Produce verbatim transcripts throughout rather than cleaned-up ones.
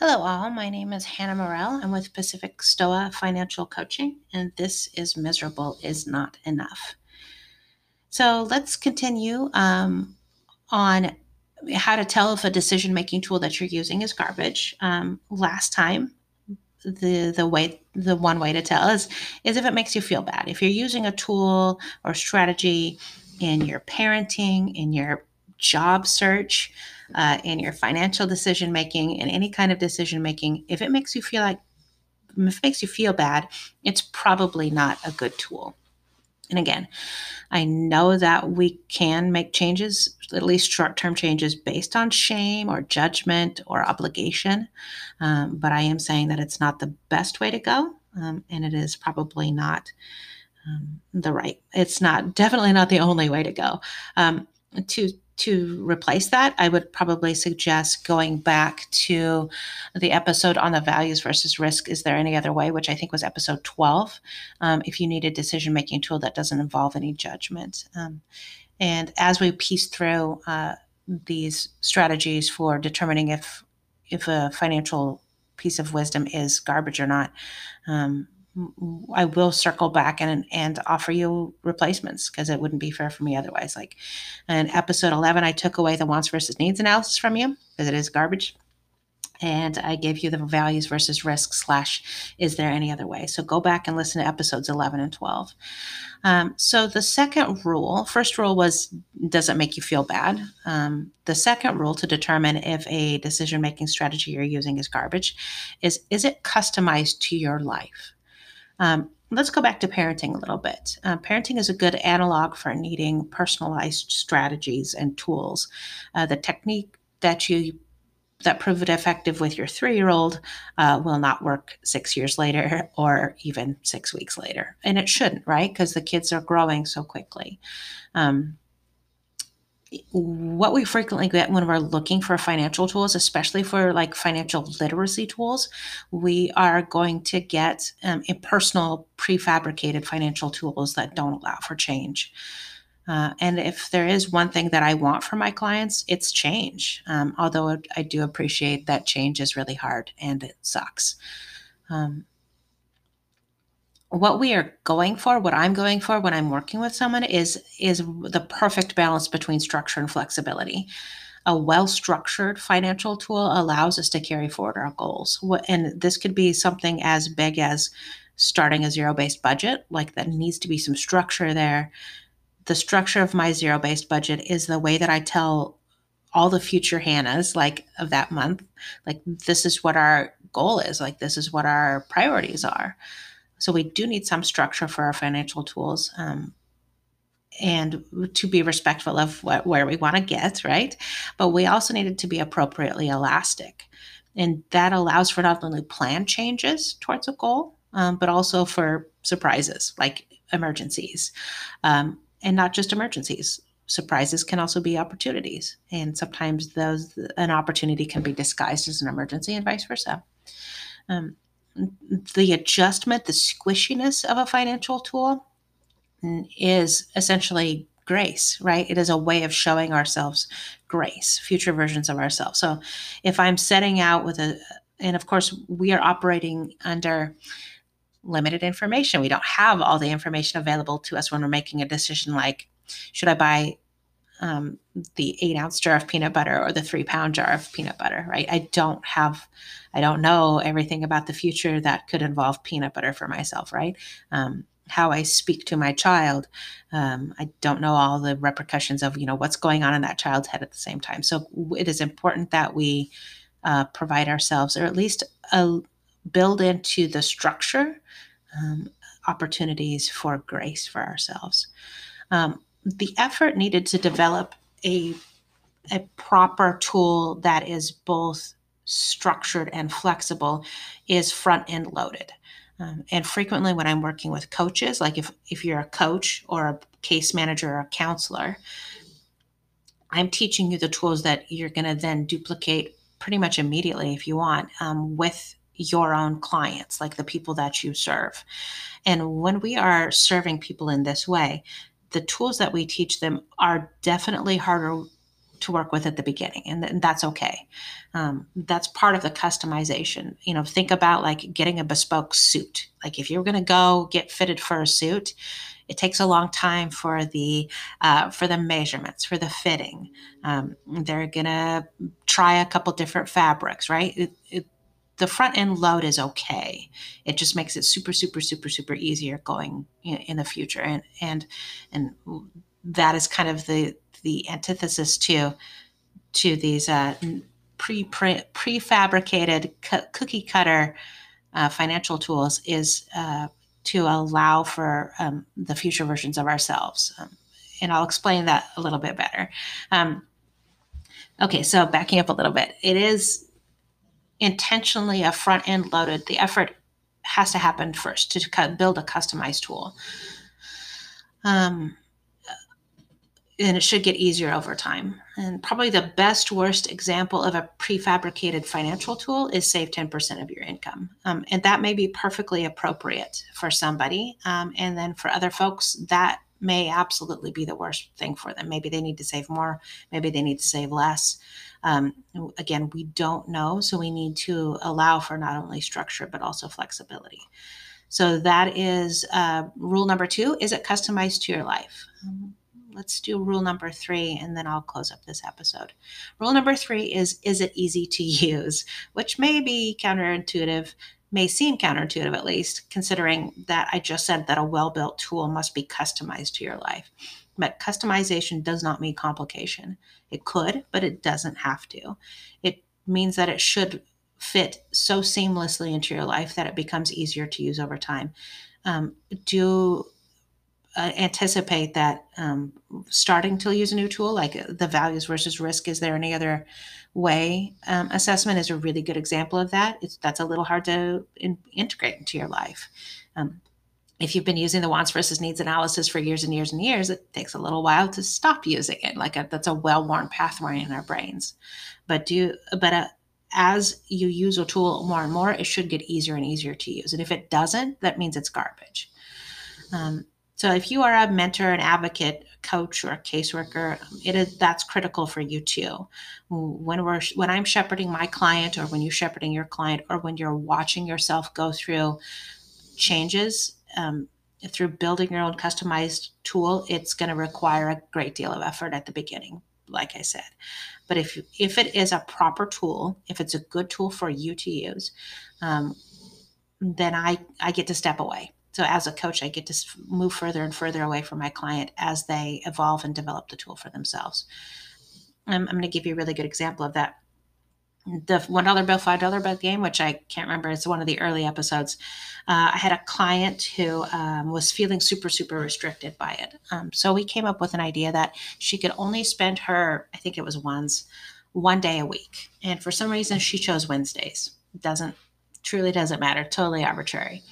Hello all, my name is Hannah Morrell. I'm with Pacific Stoic Financial Coaching, and this is Miserable is Not Enough. So let's continue um, on how to tell if a decision-making tool that you're using is garbage. Um, last time, the the way the one way to tell is, is if it makes you feel bad. If you're using a tool or strategy in your parenting, in your job search, uh, in your financial decision making, and any kind of decision making, if it makes you feel like, if it makes you feel bad, it's probably not a good tool. And again, I know that we can make changes, at least short-term changes, based on shame or judgment or obligation. Um, but I am saying that it's not the best way to go, um, and it is probably not um, the right. It's not definitely not the only way to go. Um, to To replace that, I would probably suggest going back to the episode on the values versus risk. Is there any other way? Which I think was episode twelve. Um, if you need a decision-making tool that doesn't involve any judgment. Um, and as we piece through uh, these strategies for determining if, if a financial piece of wisdom is garbage or not, um, I will circle back and and offer you replacements, because it wouldn't be fair for me otherwise. Like in episode eleven, I took away the wants versus needs analysis from you because it is garbage. And I gave you the values versus risk slash is there any other way? So go back and listen to episodes eleven and twelve. Um, so the second rule, first rule was, does it make you feel bad? Um, the second rule to determine if a decision-making strategy you're using is garbage is, is it customized to your life? Um, let's go back to parenting a little bit. Uh, parenting is a good analog for needing personalized strategies and tools. Uh, the technique that you that proved effective with your three-year-old uh, will not work six years later or even six weeks later. And it shouldn't, right? Because the kids are growing so quickly. Um, what we frequently get when we're looking for financial tools, especially for like financial literacy tools, we are going to get um, impersonal, prefabricated financial tools that don't allow for change. Uh, and if there is one thing that I want for my clients, it's change. Um, although I do appreciate that change is really hard and it sucks. Um, What we are going for, what I'm going for when I'm working with someone is, is the perfect balance between structure and flexibility. A well-structured financial tool allows us to carry forward our goals. And this could be something as big as starting a zero-based budget. Like there needs to be some structure there. The structure of my zero-based budget is the way that I tell all the future Hannahs like of that month, like this is what our goal is. Like this is what our priorities are. So we do need some structure for our financial tools um, and to be respectful of what, where we want to get, right? But we also need it to be appropriately elastic. And that allows for not only plan changes towards a goal, um, but also for surprises like emergencies. Um, and not just emergencies. Surprises can also be opportunities. And sometimes those an opportunity can be disguised as an emergency and vice versa. Um, The adjustment, the squishiness of a financial tool is essentially grace, right? It is a way of showing ourselves grace, future versions of ourselves. So if I'm setting out with a, and of course we are operating under limited information. We don't have all the information available to us when we're making a decision like, should I buy um, the eight ounce jar of peanut butter or the three pound jar of peanut butter, right? I don't have, I don't know everything about the future that could involve peanut butter for myself, right? Um, how I speak to my child. Um, I don't know all the repercussions of, you know, what's going on in that child's head at the same time. So it is important that we, uh, provide ourselves or at least, uh, build into the structure, um, opportunities for grace for ourselves. Um, the effort needed to develop a, a proper tool that is both structured and flexible is front end loaded. Um, and frequently when I'm working with coaches, like if, if you're a coach or a case manager or a counselor, I'm teaching you the tools that you're going to then duplicate pretty much immediately if you want, um, with your own clients, like the people that you serve. And when we are serving people in this way, the tools that we teach them are definitely harder to work with at the beginning, and, th- and that's okay. Um, that's part of the customization. You know, think about like getting a bespoke suit. Like if you're going to go get fitted for a suit, it takes a long time for the uh, for the measurements, for the fitting. Um, they're going to try a couple different fabrics, right? It, it, the front end load is okay. It just makes it super, super, super, super easier going in, in the future, and and and that is kind of the the antithesis to to these uh, pre prefabricated cu- cookie cutter uh, financial tools is. Uh, to allow for um, the future versions of ourselves. Um, and I'll explain that a little bit better. Um, okay, so backing up a little bit, it is intentionally a front end loaded. The effort has to happen first to co- build a customized tool. Um, and it should get easier over time. And probably the best worst example of a prefabricated financial tool is save ten percent of your income. Um, and that may be perfectly appropriate for somebody. Um, and then for other folks, that may absolutely be the worst thing for them. Maybe they need to save more. Maybe they need to save less. Um, again, we don't know. So we need to allow for not only structure, but also flexibility. So that is uh, rule number two. Is it customized to your life? Um, Let's do rule number three, and then I'll close up this episode. Rule number three is, is it easy to use? Which may be counterintuitive, may seem counterintuitive at least, considering that I just said that a well-built tool must be customized to your life. But customization does not mean complication. It could, but it doesn't have to. It means that it should fit so seamlessly into your life that it becomes easier to use over time. Um, do... Uh, anticipate that um, starting to use a new tool, like the values versus risk, is there any other way? Um, assessment is a really good example of that. It's, that's a little hard to in, integrate into your life. Um, if you've been using the wants versus needs analysis for years and years and years, it takes a little while to stop using it. Like a, that's a well-worn pathway in our brains. But do but a, as you use a tool more and more, it should get easier and easier to use. And if it doesn't, that means it's garbage. Um, So if you are a mentor, an advocate, coach, or a caseworker, it is that's critical for you too. When we're when I'm shepherding my client, or when you're shepherding your client, or when you're watching yourself go through changes um, through building your own customized tool, it's going to require a great deal of effort at the beginning, like I said. But if you, if it is a proper tool, if it's a good tool for you to use, um, then I I get to step away. So as a coach, I get to move further and further away from my client as they evolve and develop the tool for themselves. I'm, I'm going to give you a really good example of that. The one dollar bill, five dollar bill game, which I can't remember. It's one of the early episodes. Uh, I had a client who um, was feeling super, super restricted by it. Um, so we came up with an idea that she could only spend her, I think it was once, one day a week. And for some reason, she chose Wednesdays. It doesn't, truly doesn't matter. Totally arbitrary.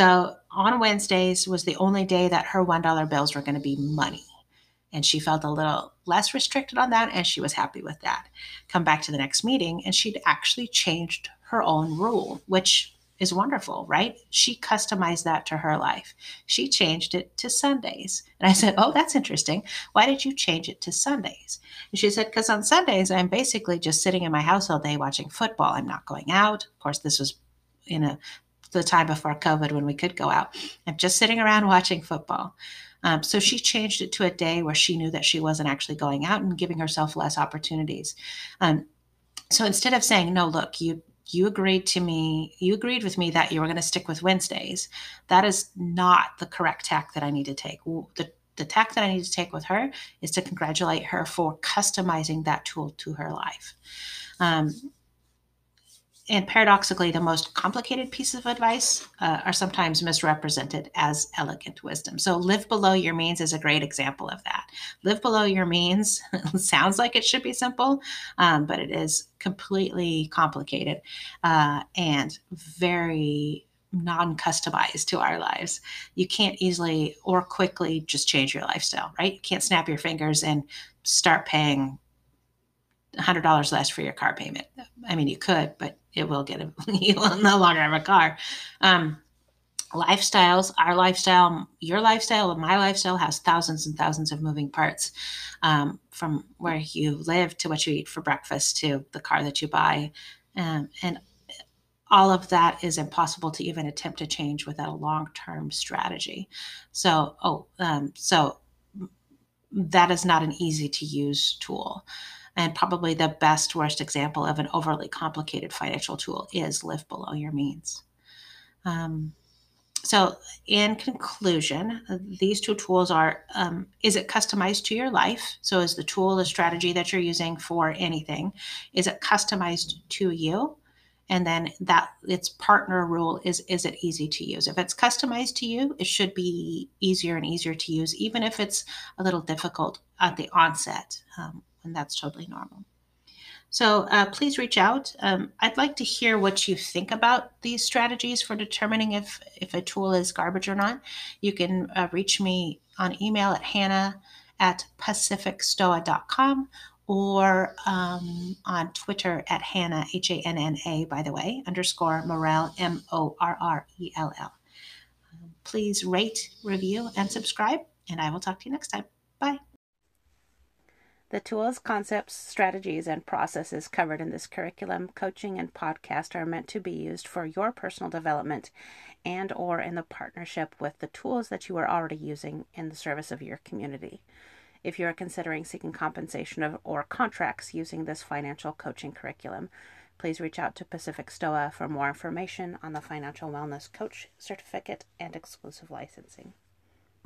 So on Wednesdays was the only day that her one dollar bills were going to be money. And she felt a little less restricted on that, and she was happy with that. Come back to the next meeting, and she'd actually changed her own rule, which is wonderful, right? She customized that to her life. She changed it to Sundays. And I said, oh, that's interesting. Why did you change it to Sundays? And she said, because on Sundays, I'm basically just sitting in my house all day watching football. I'm not going out. Of course, this was in a the time before COVID when we could go out. I'm just sitting around watching football. Um, so she changed it to a day where she knew that she wasn't actually going out and giving herself less opportunities. Um, so instead of saying, no, look, you you agreed to me, you agreed with me that you were going to stick with Wednesdays. That is not the correct tack that I need to take. The, the tack that I need to take with her is to congratulate her for customizing that tool to her life. Um, And paradoxically, the most complicated pieces of advice uh, are sometimes misrepresented as elegant wisdom. So live below your means is a great example of that. Live below your means sounds like it should be simple, um, but it is completely complicated uh, and very non-customized to our lives. You can't easily or quickly just change your lifestyle, right? You can't snap your fingers and start paying one hundred dollars less for your car payment. I mean, you could, but it will get, a, you will no longer have a car. Um, lifestyles, our lifestyle, your lifestyle, and my lifestyle has thousands and thousands of moving parts, um, from where you live to what you eat for breakfast to the car that you buy. Um, and all of that is impossible to even attempt to change without a long-term strategy. So, oh, um, so that is not an easy to use tool. And probably the best, worst example of an overly complicated financial tool is live below your means. Um, so in conclusion, these two tools are, um, is it customized to your life? So is the tool, the strategy that you're using for anything, is it customized to you? And then that its partner rule is, is it easy to use? If it's customized to you, it should be easier and easier to use, even if it's a little difficult at the onset. Um, and that's totally normal. So uh, please reach out. Um, I'd like to hear what you think about these strategies for determining if, if a tool is garbage or not. You can uh, reach me on email at hannah at pacific stoa dot com or um, on Twitter at Hannah, H A N N A, by the way, underscore Morrell, M O R R E L L. Um, please rate, review, and subscribe, and I will talk to you next time. Bye. The tools, concepts, strategies, and processes covered in this curriculum, coaching, and podcast are meant to be used for your personal development and or in the partnership with the tools that you are already using in the service of your community. If you are considering seeking compensation of, or contracts using this financial coaching curriculum, please reach out to Pacific Stoa for more information on the Financial Wellness Coach Certificate and exclusive licensing.